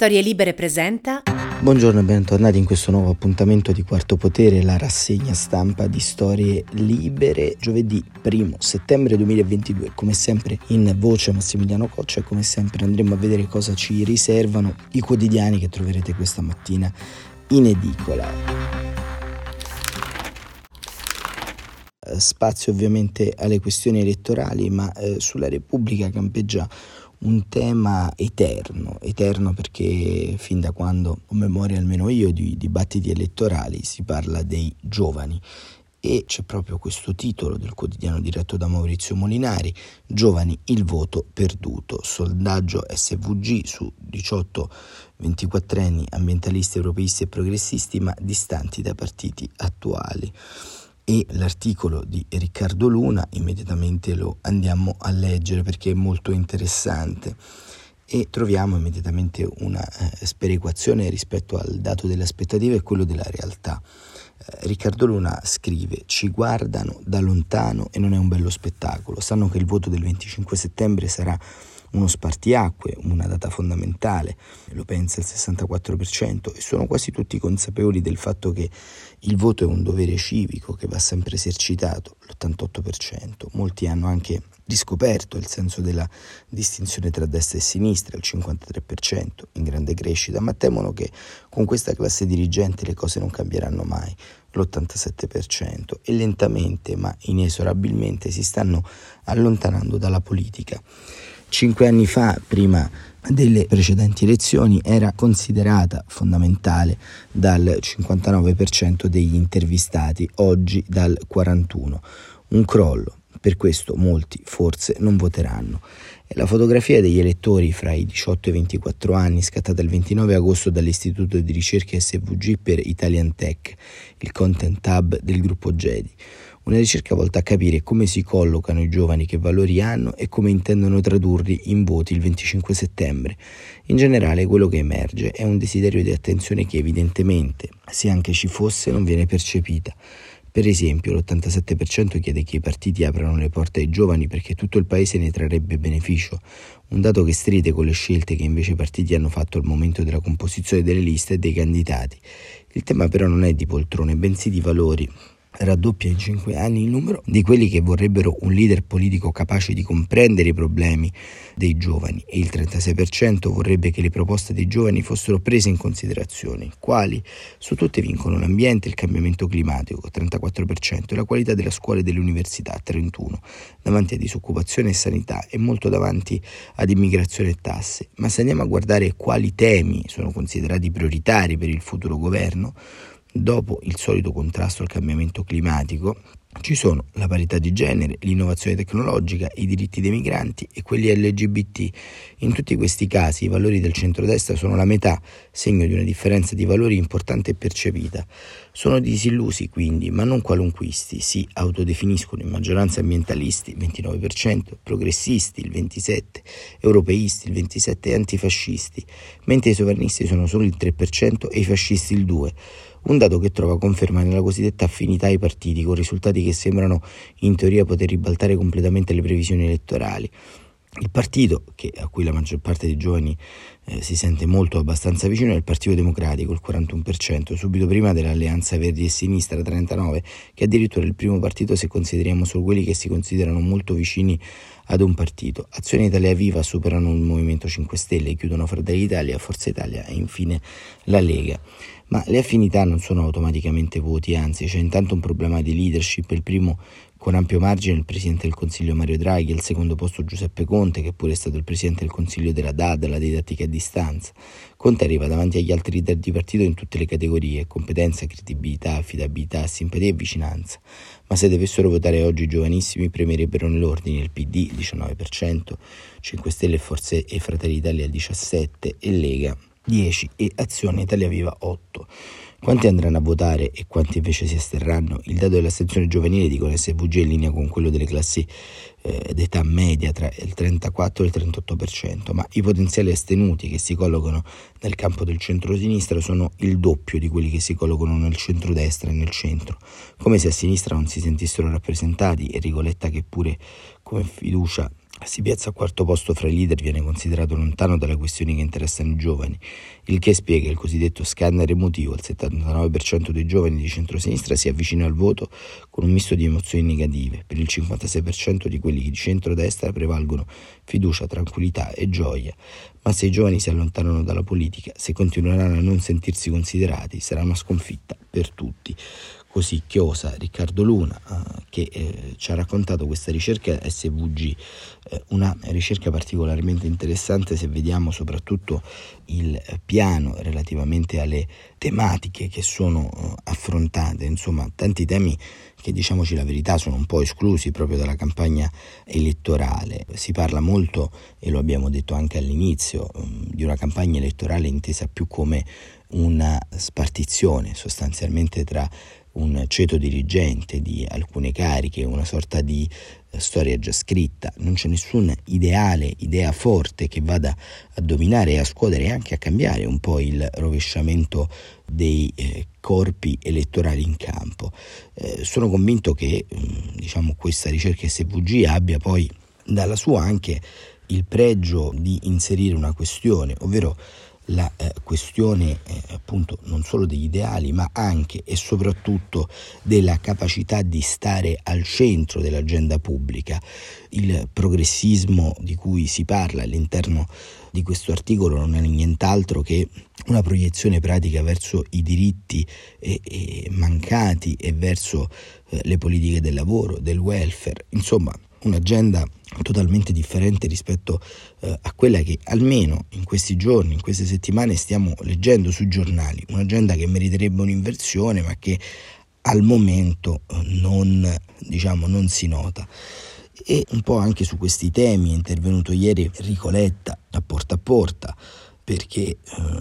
Storie Libere presenta. Buongiorno e bentornati in questo nuovo appuntamento di Quarto Potere, la rassegna stampa di Storie Libere. Giovedì 1 settembre 2022, come sempre in voce Massimiliano Coccia e come sempre andremo a vedere cosa ci riservano i quotidiani che troverete questa mattina in edicola. Spazio ovviamente alle questioni elettorali, ma sulla Repubblica campeggia un tema eterno perché fin da quando ho memoria almeno io di dibattiti elettorali si parla dei giovani e c'è proprio questo titolo del quotidiano diretto da Maurizio Molinari: giovani, il voto perduto, sondaggio SWG su 18-24enni ambientalisti, europeisti e progressisti ma distanti dai partiti attuali. E l'articolo di Riccardo Luna immediatamente lo andiamo a leggere perché è molto interessante e troviamo immediatamente una sperequazione rispetto al dato delle aspettative e quello della realtà. Riccardo Luna scrive: ci guardano da lontano e non è un bello spettacolo, sanno che il voto del 25 settembre sarà uno spartiacque, una data fondamentale, lo pensa il 64%, e sono quasi tutti consapevoli del fatto che il voto è un dovere civico che va sempre esercitato, l'88%. Molti hanno anche riscoperto il senso della distinzione tra destra e sinistra, il 53%, in grande crescita, ma temono che con questa classe dirigente le cose non cambieranno mai, l'87%, e lentamente ma inesorabilmente si stanno allontanando dalla politica. 5 anni fa, prima delle precedenti elezioni, era considerata fondamentale dal 59% degli intervistati, oggi dal 41%. Un crollo, per questo molti forse non voteranno. E la fotografia degli elettori fra i 18 e i 24 anni, scattata il 29 agosto dall'Istituto di Ricerca SWG per Italian Tech, il content hub del gruppo GEDI. Una ricerca volta a capire come si collocano i giovani, che valori hanno e come intendono tradurli in voti il 25 settembre. In generale quello che emerge è un desiderio di attenzione che evidentemente, se anche ci fosse, non viene percepita. Per esempio l'87% chiede che i partiti aprano le porte ai giovani perché tutto il paese ne trarrebbe beneficio, un dato che stride con le scelte che invece i partiti hanno fatto al momento della composizione delle liste e dei candidati. Il tema però non è di poltrone, bensì di valori. Raddoppia in 5 anni il numero di quelli che vorrebbero un leader politico capace di comprendere i problemi dei giovani e il 36% vorrebbe che le proposte dei giovani fossero prese in considerazione, quali su tutte vincono l'ambiente, il cambiamento climatico, 34%, e la qualità della scuola e dell'università, 31%, davanti a disoccupazione e sanità e molto davanti ad immigrazione e tasse. Ma se andiamo a guardare quali temi sono considerati prioritari per il futuro governo, dopo il solito contrasto al cambiamento climatico, ci sono la parità di genere, l'innovazione tecnologica, i diritti dei migranti e quelli LGBT. In tutti questi casi i valori del centrodestra sono la metà, segno di una differenza di valori importante e percepita. Sono disillusi quindi, ma non qualunquisti, si autodefiniscono in maggioranza ambientalisti, 29%, progressisti, il 27%, europeisti, il 27% e antifascisti, mentre i sovranisti sono solo il 3% e i fascisti il 2%. Un dato che trova conferma nella cosiddetta affinità ai partiti, con risultati che sembrano in teoria poter ribaltare completamente le previsioni elettorali. Il partito a cui la maggior parte dei giovani si sente abbastanza vicino è il Partito Democratico, il 41%, subito prima dell'Alleanza Verdi e Sinistra, 39%, che è addirittura il primo partito se consideriamo solo quelli che si considerano molto vicini ad un partito. Azione Italia Viva superano il Movimento 5 Stelle, chiudono Fratelli d'Italia, Forza Italia e infine la Lega. Ma le affinità non sono automaticamente voti, anzi c'è intanto un problema di leadership. Il primo, con ampio margine, il Presidente del Consiglio Mario Draghi, al secondo posto Giuseppe Conte, che pure è stato il Presidente del Consiglio della DAD, la didattica a distanza. Conte arriva davanti agli altri leader di partito in tutte le categorie: competenza, credibilità, affidabilità, simpatia e vicinanza. Ma se dovessero votare oggi i giovanissimi premerebbero nell'ordine il PD, 19%, 5 Stelle, Forze e Fratelli d'Italia, 17%, e Lega, 10%, e Azione Italia Viva, 8%. Quanti andranno a votare e quanti invece si asterranno? Il dato della sezione giovanile, dicono SWG, è in linea con quello delle classi d'età media, tra il 34% e il 38%, ma i potenziali astenuti, che si collocano nel campo del centro-sinistra, sono il doppio di quelli che si collocano nel centro-destra e nel centro, come se a sinistra non si sentissero rappresentati. Enrico Letta, che pure come fiducia Si piazza al quarto posto fra i leader, viene considerato lontano dalle questioni che interessano i giovani, il che spiega il cosiddetto scanner emotivo. Il 79% dei giovani di centrosinistra si avvicina al voto con un misto di emozioni negative. Per il 56% di quelli di centrodestra prevalgono fiducia, tranquillità e gioia. Ma se i giovani si allontanano dalla politica, se continueranno a non sentirsi considerati, sarà una sconfitta per tutti. Così chiosa Riccardo Luna, che ci ha raccontato questa ricerca SWG, una ricerca particolarmente interessante se vediamo soprattutto il piano relativamente alle tematiche che sono affrontate. Insomma, tanti temi che, diciamoci la verità, sono un po' esclusi proprio dalla campagna elettorale. Si parla molto, e lo abbiamo detto anche all'inizio, di una campagna elettorale intesa più come una spartizione sostanzialmente tra un ceto dirigente di alcune cariche, una sorta di storia già scritta. Non c'è nessun ideale, idea forte che vada a dominare e a scuotere e anche a cambiare un po' il rovesciamento dei corpi elettorali in campo. Sono convinto che questa ricerca SWG abbia poi dalla sua anche il pregio di inserire una questione, ovvero la questione appunto non solo degli ideali ma anche e soprattutto della capacità di stare al centro dell'agenda pubblica. Il progressismo di cui si parla all'interno di questo articolo non è nient'altro che una proiezione pratica verso i diritti mancati e verso le politiche del lavoro, del welfare, insomma un'agenda totalmente differente rispetto a quella che almeno in questi giorni, in queste settimane stiamo leggendo sui giornali, un'agenda che meriterebbe un'inversione ma che al momento non si nota. E un po' anche su questi temi è intervenuto ieri Enrico Letta da Porta a Porta, perché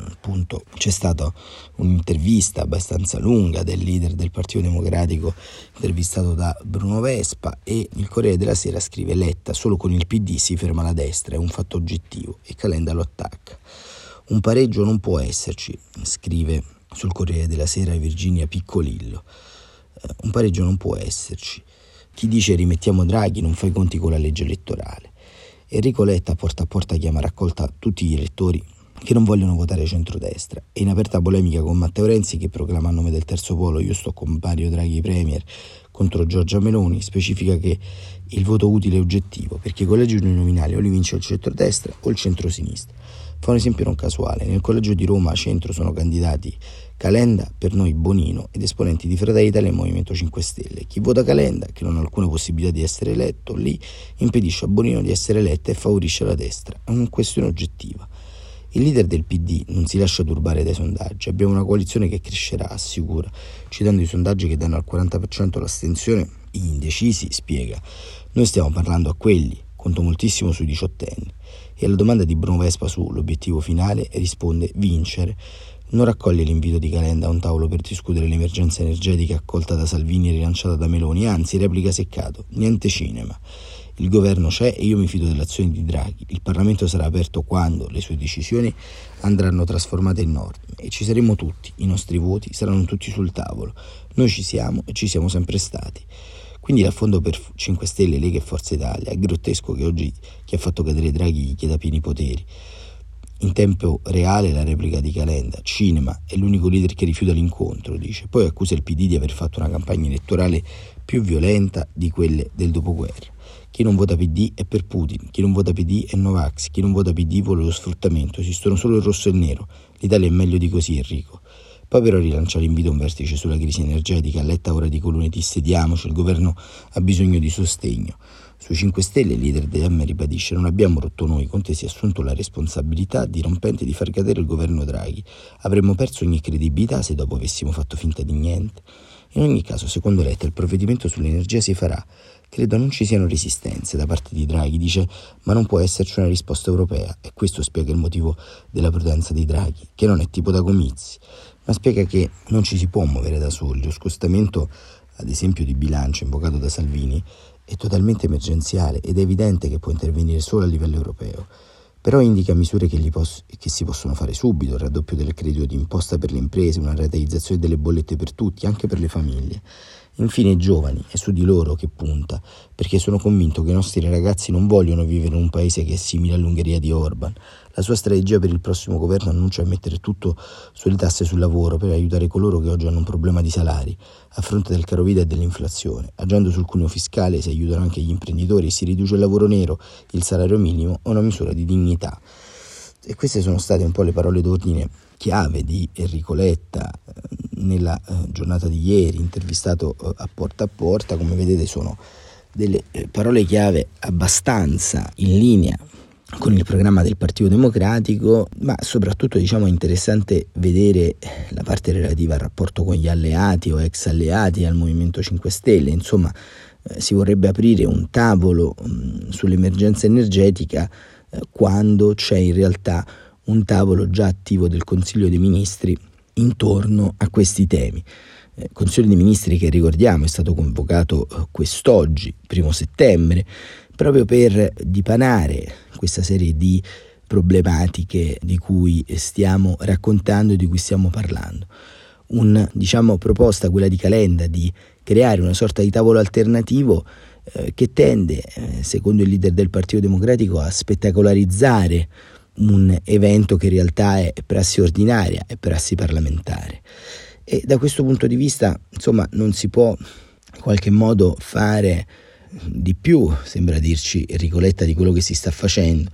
appunto c'è stata un'intervista abbastanza lunga del leader del Partito Democratico intervistato da Bruno Vespa, e il Corriere della Sera scrive: Letta, solo con il PD si ferma la destra, è un fatto oggettivo, e Calenda lo attacca. Un pareggio non può esserci, scrive sul Corriere della Sera Virginia Piccolillo, un pareggio non può esserci. Chi dice rimettiamo Draghi non fa i conti con la legge elettorale. Enrico Letta Porta a Porta chiama raccolta tutti gli elettori che non vogliono votare centrodestra, e in aperta polemica con Matteo Renzi, che proclama a nome del terzo polo io sto con Mario Draghi Premier contro Giorgia Meloni, specifica che il voto utile è oggettivo perché i collegi uninominali o li vince il centrodestra o il centrosinistra. Fa un esempio non casuale: nel collegio di Roma centro sono candidati Calenda, per noi Bonino, ed esponenti di Fratelli Italia e Movimento 5 Stelle. Chi vota Calenda, che non ha alcuna possibilità di essere eletto lì, impedisce a Bonino di essere eletta e favorisce la destra. È una questione oggettiva. Il leader del PD non si lascia turbare dai sondaggi. Abbiamo una coalizione che crescerà, assicura, citando i sondaggi che danno al 40% l'astensione. Gli indecisi, spiega, noi stiamo parlando a quelli, conto moltissimo sui diciottenni. E alla domanda di Bruno Vespa sull'obiettivo finale risponde vincere. Non raccoglie l'invito di Calenda a un tavolo per discutere l'emergenza energetica accolta da Salvini e rilanciata da Meloni, anzi replica seccato: niente cinema. Il governo c'è e io mi fido dell'azione di Draghi. Il Parlamento sarà aperto quando le sue decisioni andranno trasformate in norme, e ci saremo tutti, i nostri voti saranno tutti sul tavolo. Noi ci siamo e ci siamo sempre stati. Quindi l'affondo per 5 Stelle, Lega e Forza Italia. È grottesco che oggi chi ha fatto cadere Draghi gli chieda pieni poteri. In tempo reale la replica di Calenda: cinema, è l'unico leader che rifiuta l'incontro, dice. Poi accusa il PD di aver fatto una campagna elettorale più violenta di quelle del dopoguerra. Chi non vota PD è per Putin, chi non vota PD è Novax, chi non vota PD vuole lo sfruttamento, esistono solo il rosso e il nero, l'Italia è meglio di così, Enrico. Poi però rilancia l'invito a un vertice sulla crisi energetica. Letta ora dico lunedì sediamoci, il governo ha bisogno di sostegno. Sui 5 Stelle il leader DM ribadisce: non abbiamo rotto noi, Conte si è assunto la responsabilità dirompente di far cadere il governo Draghi, avremmo perso ogni credibilità se dopo avessimo fatto finta di niente. In ogni caso, secondo Letta, il provvedimento sull'energia si farà. Credo non ci siano resistenze da parte di Draghi, dice, ma non può esserci una risposta europea, e questo spiega il motivo della prudenza di Draghi, che non è tipo da comizi, ma spiega che non ci si può muovere da soli. Lo scostamento, ad esempio, di bilancio invocato da Salvini è totalmente emergenziale ed è evidente che può intervenire solo a livello europeo. Però indica misure che si possono fare subito: il raddoppio del credito d'imposta per le imprese, una rateizzazione delle bollette per tutti, anche per le famiglie. Infine i giovani, è su di loro che punta, perché sono convinto che i nostri ragazzi non vogliono vivere in un paese che è simile all'Ungheria di Orbán. La sua strategia per il prossimo governo annuncia di mettere tutto sulle tasse sul lavoro per aiutare coloro che oggi hanno un problema di salari a fronte del carovita e dell'inflazione. Agendo sul cuneo fiscale si aiutano anche gli imprenditori, si riduce il lavoro nero, il salario minimo è una misura di dignità. E queste sono state un po' le parole d'ordine chiave di Enrico Letta nella giornata di ieri, intervistato a Porta. Come vedete sono delle parole chiave abbastanza in linea con il programma del Partito Democratico, ma soprattutto è interessante vedere la parte relativa al rapporto con gli alleati o ex alleati al Movimento 5 Stelle. Insomma, si vorrebbe aprire un tavolo sull'emergenza energetica quando c'è in realtà un tavolo già attivo del Consiglio dei Ministri intorno a questi temi. Consiglio dei Ministri che, ricordiamo, è stato convocato quest'oggi, 1 settembre, proprio per dipanare questa serie di problematiche di cui stiamo raccontando e di cui stiamo parlando. Una proposta, quella di Calenda, di creare una sorta di tavolo alternativo che tende, secondo il leader del Partito Democratico, a spettacolarizzare un evento che in realtà è prassi ordinaria, è prassi parlamentare. E da questo punto di vista, non si può in qualche modo fare di più, sembra dirci Enrico Letta, di quello che si sta facendo,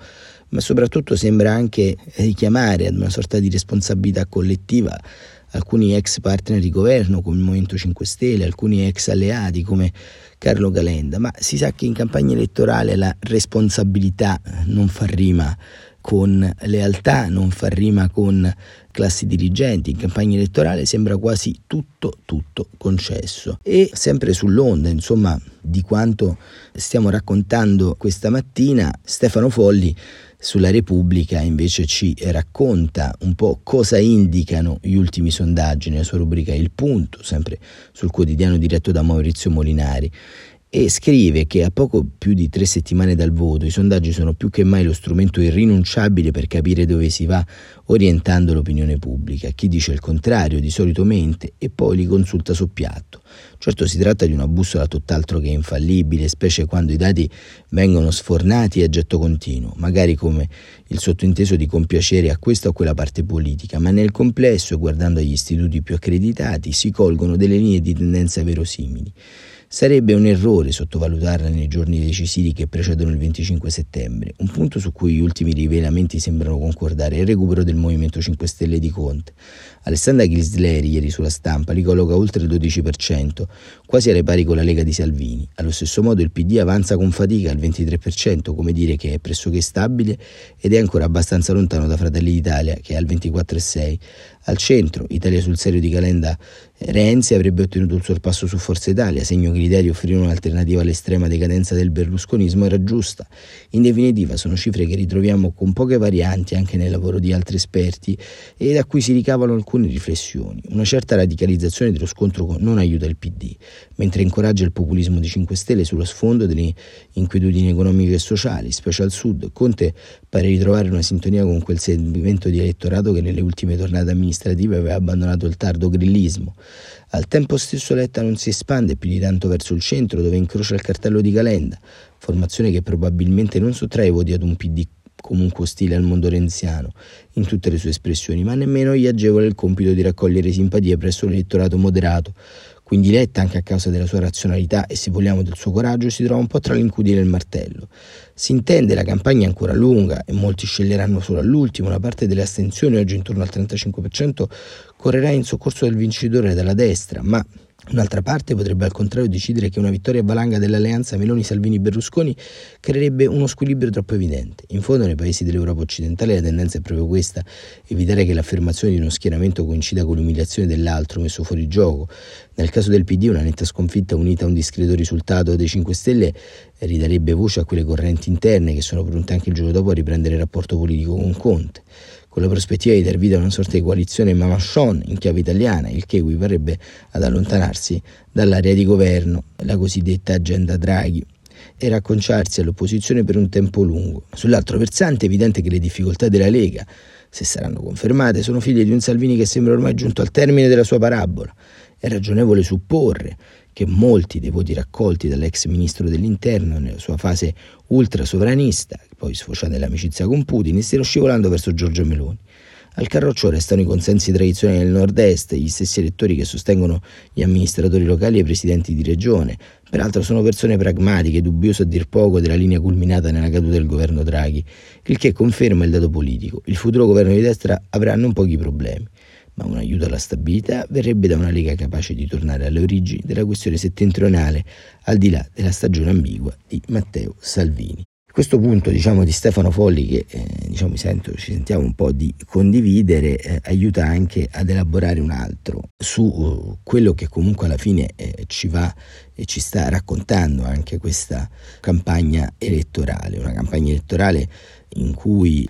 ma soprattutto sembra anche richiamare ad una sorta di responsabilità collettiva alcuni ex partner di governo come il Movimento 5 Stelle, alcuni ex alleati come Carlo Calenda, ma si sa che in campagna elettorale la responsabilità non fa rima con lealtà, non fa rima con classi dirigenti. In campagna elettorale sembra quasi tutto concesso. E sempre sull'onda, di quanto stiamo raccontando questa mattina, Stefano Folli sulla Repubblica invece ci racconta un po' cosa indicano gli ultimi sondaggi nella sua rubrica Il Punto, sempre sul quotidiano diretto da Maurizio Molinari, e scrive che a poco più di 3 settimane dal voto i sondaggi sono più che mai lo strumento irrinunciabile per capire dove si va orientando l'opinione pubblica. Chi dice il contrario di solito mente e poi li consulta soppiatto. Certo, si tratta di una bussola tutt'altro che infallibile, specie quando i dati vengono sfornati a getto continuo, magari come il sottointeso di compiacere a questa o quella parte politica, ma nel complesso, guardando agli istituti più accreditati, si colgono delle linee di tendenza verosimili. Sarebbe un errore sottovalutarla nei giorni decisivi che precedono il 25 settembre, un punto su cui gli ultimi rivelamenti sembrano concordare è il recupero del Movimento 5 Stelle di Conte. Alessandra Ghisleri ieri sulla Stampa li colloca oltre il 12%, quasi alle pari con la Lega di Salvini. Allo stesso modo il PD avanza con fatica al 23%, come dire che è pressoché stabile ed è ancora abbastanza lontano da Fratelli d'Italia, che è al 24,6%. Al centro, Italia sul serio di Calenda, Renzi avrebbe ottenuto il sorpasso su Forza Italia, segno che l'idea di offrire un'alternativa all'estrema decadenza del berlusconismo era giusta. In definitiva sono cifre che ritroviamo con poche varianti anche nel lavoro di altri esperti e da cui si ricavano alcune riflessioni. Una certa radicalizzazione dello scontro non aiuta il PD, mentre incoraggia il populismo di 5 Stelle sullo sfondo delle inquietudini economiche e sociali, specie al sud. Conte pare ritrovare una sintonia con quel segmento di elettorato che nelle ultime tornate amministrative aveva abbandonato il tardo grillismo. Al tempo stesso Letta non si espande più di tanto verso il centro, dove incrocia il cartello di Calenda, formazione che probabilmente non sottrae voti ad un PD comunque ostile al mondo renziano in tutte le sue espressioni, ma nemmeno gli agevola il compito di raccogliere simpatie presso l'elettorato moderato. Quindi Letta, anche a causa della sua razionalità e, se vogliamo, del suo coraggio, si trova un po' tra l'incudine e il martello. Si intende, la campagna è ancora lunga e molti sceglieranno solo all'ultimo. Una parte delle astensioni, oggi intorno al 35%, correrà in soccorso del vincitore dalla destra, ma un'altra parte potrebbe al contrario decidere che una vittoria valanga dell'alleanza Meloni-Salvini-Berlusconi creerebbe uno squilibrio troppo evidente. In fondo, nei paesi dell'Europa occidentale la tendenza è proprio questa: evitare che l'affermazione di uno schieramento coincida con l'umiliazione dell'altro messo fuori gioco. Nel caso del PD, una netta sconfitta unita a un discreto risultato dei 5 Stelle ridarebbe voce a quelle correnti interne che sono pronte anche il giorno dopo a riprendere il rapporto politico con Conte, con la prospettiva di dar vita a una sorta di coalizione Mélenchon in chiave italiana, il che equivarrebbe ad allontanarsi dall'area di governo, la cosiddetta agenda Draghi, e racconciarsi all'opposizione per un tempo lungo. Sull'altro versante è evidente che le difficoltà della Lega, se saranno confermate, sono figlie di un Salvini che sembra ormai giunto al termine della sua parabola. È ragionevole supporre che molti dei voti raccolti dall'ex ministro dell'interno nella sua fase ultrasovranista, poi sfociata nell'amicizia con Putin, stiano scivolando verso Giorgia Meloni. Al carroccio restano i consensi tradizionali del nord-est, gli stessi elettori che sostengono gli amministratori locali e i presidenti di regione. Peraltro sono persone pragmatiche, dubbiose a dir poco della linea culminata nella caduta del governo Draghi, il che conferma il dato politico. Il futuro governo di destra avrà non pochi problemi, ma un aiuto alla stabilità verrebbe da una Lega capace di tornare alle origini della questione settentrionale, al di là della stagione ambigua di Matteo Salvini. A questo punto di Stefano Folli, che ci sentiamo un po' di condividere, aiuta anche ad elaborare un altro su quello che comunque alla fine ci va e ci sta raccontando anche questa campagna elettorale, una campagna elettorale in cui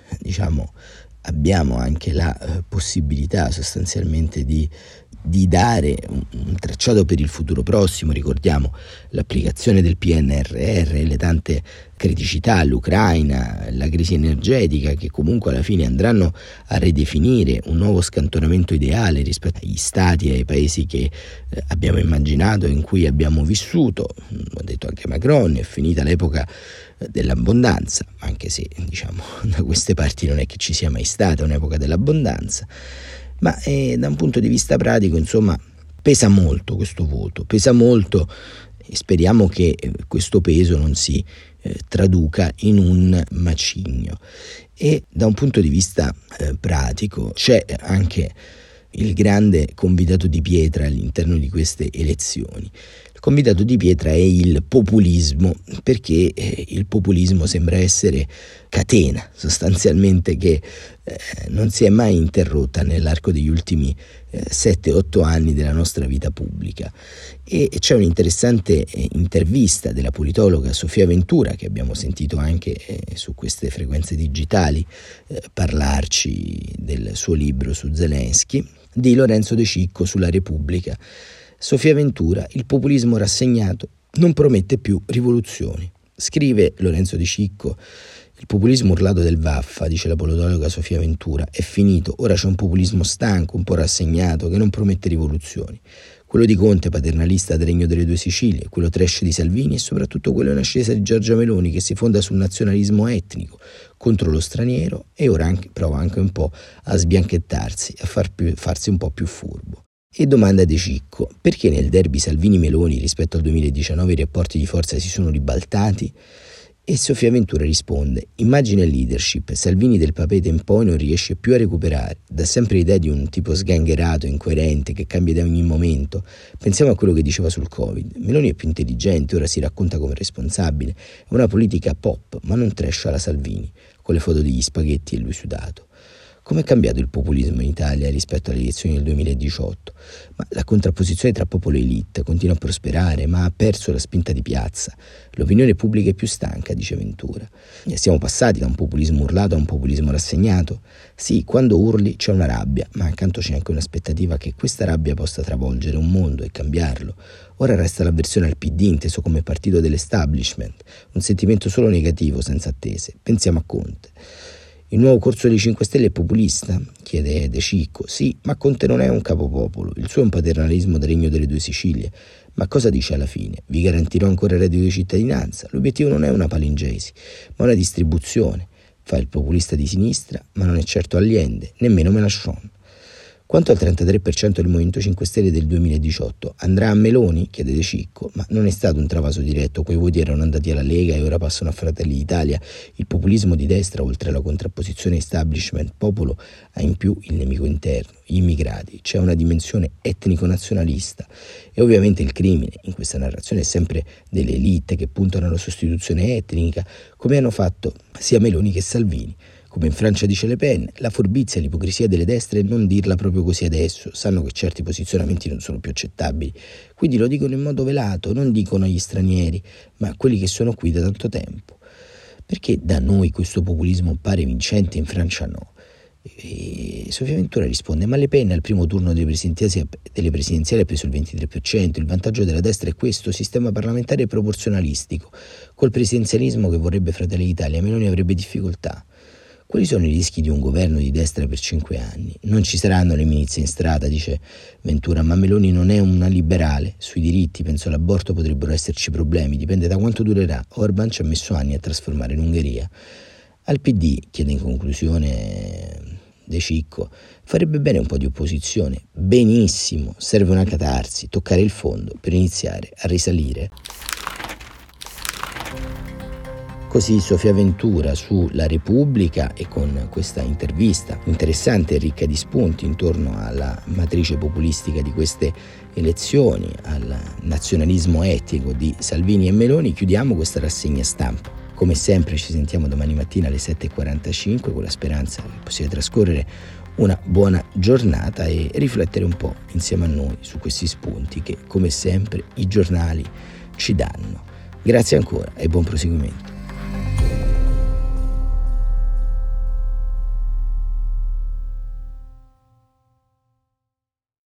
abbiamo anche la possibilità sostanzialmente di dare un tracciato per il futuro prossimo. Ricordiamo l'applicazione del PNRR, le tante criticità all'Ucraina, la crisi energetica, che comunque alla fine andranno a ridefinire un nuovo scantonamento ideale rispetto agli stati e ai paesi che abbiamo immaginato, in cui abbiamo vissuto. Ha detto anche Macron, è finita l'epoca dell'abbondanza, anche se da queste parti non è che ci sia mai stata un'epoca dell'abbondanza. Ma da un punto di vista pratico, pesa molto questo voto, pesa molto, e speriamo che questo peso non si traduca in un macigno. E da un punto di vista pratico c'è anche il grande convitato di pietra all'interno di queste elezioni. Il convitato di pietra è il populismo, perché il populismo sembra essere catena, sostanzialmente, che non si è mai interrotta nell'arco degli ultimi 7-8 anni della nostra vita pubblica. E c'è un'interessante intervista della politologa Sofia Ventura, che abbiamo sentito anche su queste frequenze digitali parlarci del suo libro su Zelensky, di Lorenzo De Cicco sulla Repubblica. Sofia Ventura: il populismo rassegnato non promette più rivoluzioni. Scrive Lorenzo De Cicco: il populismo urlato del vaffa, dice la politologa Sofia Ventura, è finito. Ora c'è un populismo stanco, un po' rassegnato, che non promette rivoluzioni. Quello di Conte, paternalista del Regno delle Due Sicilie, quello trash di Salvini e soprattutto quello in ascesa di Giorgia Meloni, che si fonda sul nazionalismo etnico contro lo straniero e ora prova anche un po' a sbianchettarsi, a farsi un po' più furbo. E domanda De Cicco: perché nel derby Salvini-Meloni rispetto al 2019 i rapporti di forza si sono ribaltati? E Sofia Ventura risponde: immagine e leadership. Salvini del papete in poi non riesce più a recuperare, dà sempre l'idea di un tipo sgangherato, incoerente, che cambia da ogni momento. Pensiamo a quello che diceva sul Covid. Meloni è più intelligente, ora si racconta come responsabile, è una politica pop, ma non trash alla Salvini, con le foto degli spaghetti e lui sudato. Come è cambiato il populismo in Italia rispetto alle elezioni del 2018? Ma la contrapposizione tra popolo e elite continua a prosperare, ma ha perso la spinta di piazza. L'opinione pubblica è più stanca, dice Ventura. E siamo passati da un populismo urlato a un populismo rassegnato? Sì, quando urli c'è una rabbia, ma accanto c'è anche un'aspettativa che questa rabbia possa travolgere un mondo e cambiarlo. Ora resta l'avversione al PD, inteso come partito dell'establishment, un sentimento solo negativo, senza attese. Pensiamo a Conte. Il nuovo corso dei 5 Stelle è populista? Chiede De Cicco. Sì, ma Conte non è un capopopolo, il suo è un paternalismo del Regno delle Due Sicilie. Ma cosa dice alla fine? Vi garantirò ancora il reddito di cittadinanza? L'obiettivo non è una palingesi, ma una distribuzione. Fa il populista di sinistra, ma non è certo Allende, nemmeno Mélenchon. Quanto al 33% del Movimento 5 Stelle del 2018, andrà a Meloni? Chiede De Cicco. Ma non è stato un travaso diretto, quei voti erano andati alla Lega e ora passano a Fratelli d'Italia. Il populismo di destra, oltre alla contrapposizione establishment-popolo, ha in più il nemico interno, gli immigrati. C'è una dimensione etnico-nazionalista e ovviamente il crimine, in questa narrazione, è sempre delle elite che puntano alla sostituzione etnica, come hanno fatto sia Meloni che Salvini. Come in Francia dice Le Pen, la furbizia e l'ipocrisia delle destre non dirla proprio così adesso, sanno che certi posizionamenti non sono più accettabili, quindi lo dicono in modo velato, non dicono agli stranieri, ma a quelli che sono qui da tanto tempo. Perché da noi questo populismo pare vincente, in Francia no? E Sofia Ventura risponde: ma Le Pen al primo turno delle presidenziali ha preso il 23%, il vantaggio della destra è questo sistema parlamentare proporzionalistico, col presidenzialismo che vorrebbe Fratelli d'Italia Meloni avrebbe difficoltà. Quali sono i rischi di un governo di destra per 5 anni? Non ci saranno le milizie in strada, dice Ventura, ma Meloni non è una liberale. Sui diritti, penso all'aborto, potrebbero esserci problemi, dipende da quanto durerà. Orbán ci ha messo anni a trasformare l'Ungheria. Al PD, chiede in conclusione De Cicco, farebbe bene un po' di opposizione. Benissimo, serve una catarsi, toccare il fondo per iniziare a risalire. Così Sofia Ventura su La Repubblica, e con questa intervista interessante e ricca di spunti intorno alla matrice populistica di queste elezioni, al nazionalismo etico di Salvini e Meloni, chiudiamo questa rassegna stampa. Come sempre ci sentiamo domani mattina alle 7.45 con la speranza che possiate trascorrere una buona giornata e riflettere un po' insieme a noi su questi spunti che, come sempre, i giornali ci danno. Grazie ancora e buon proseguimento.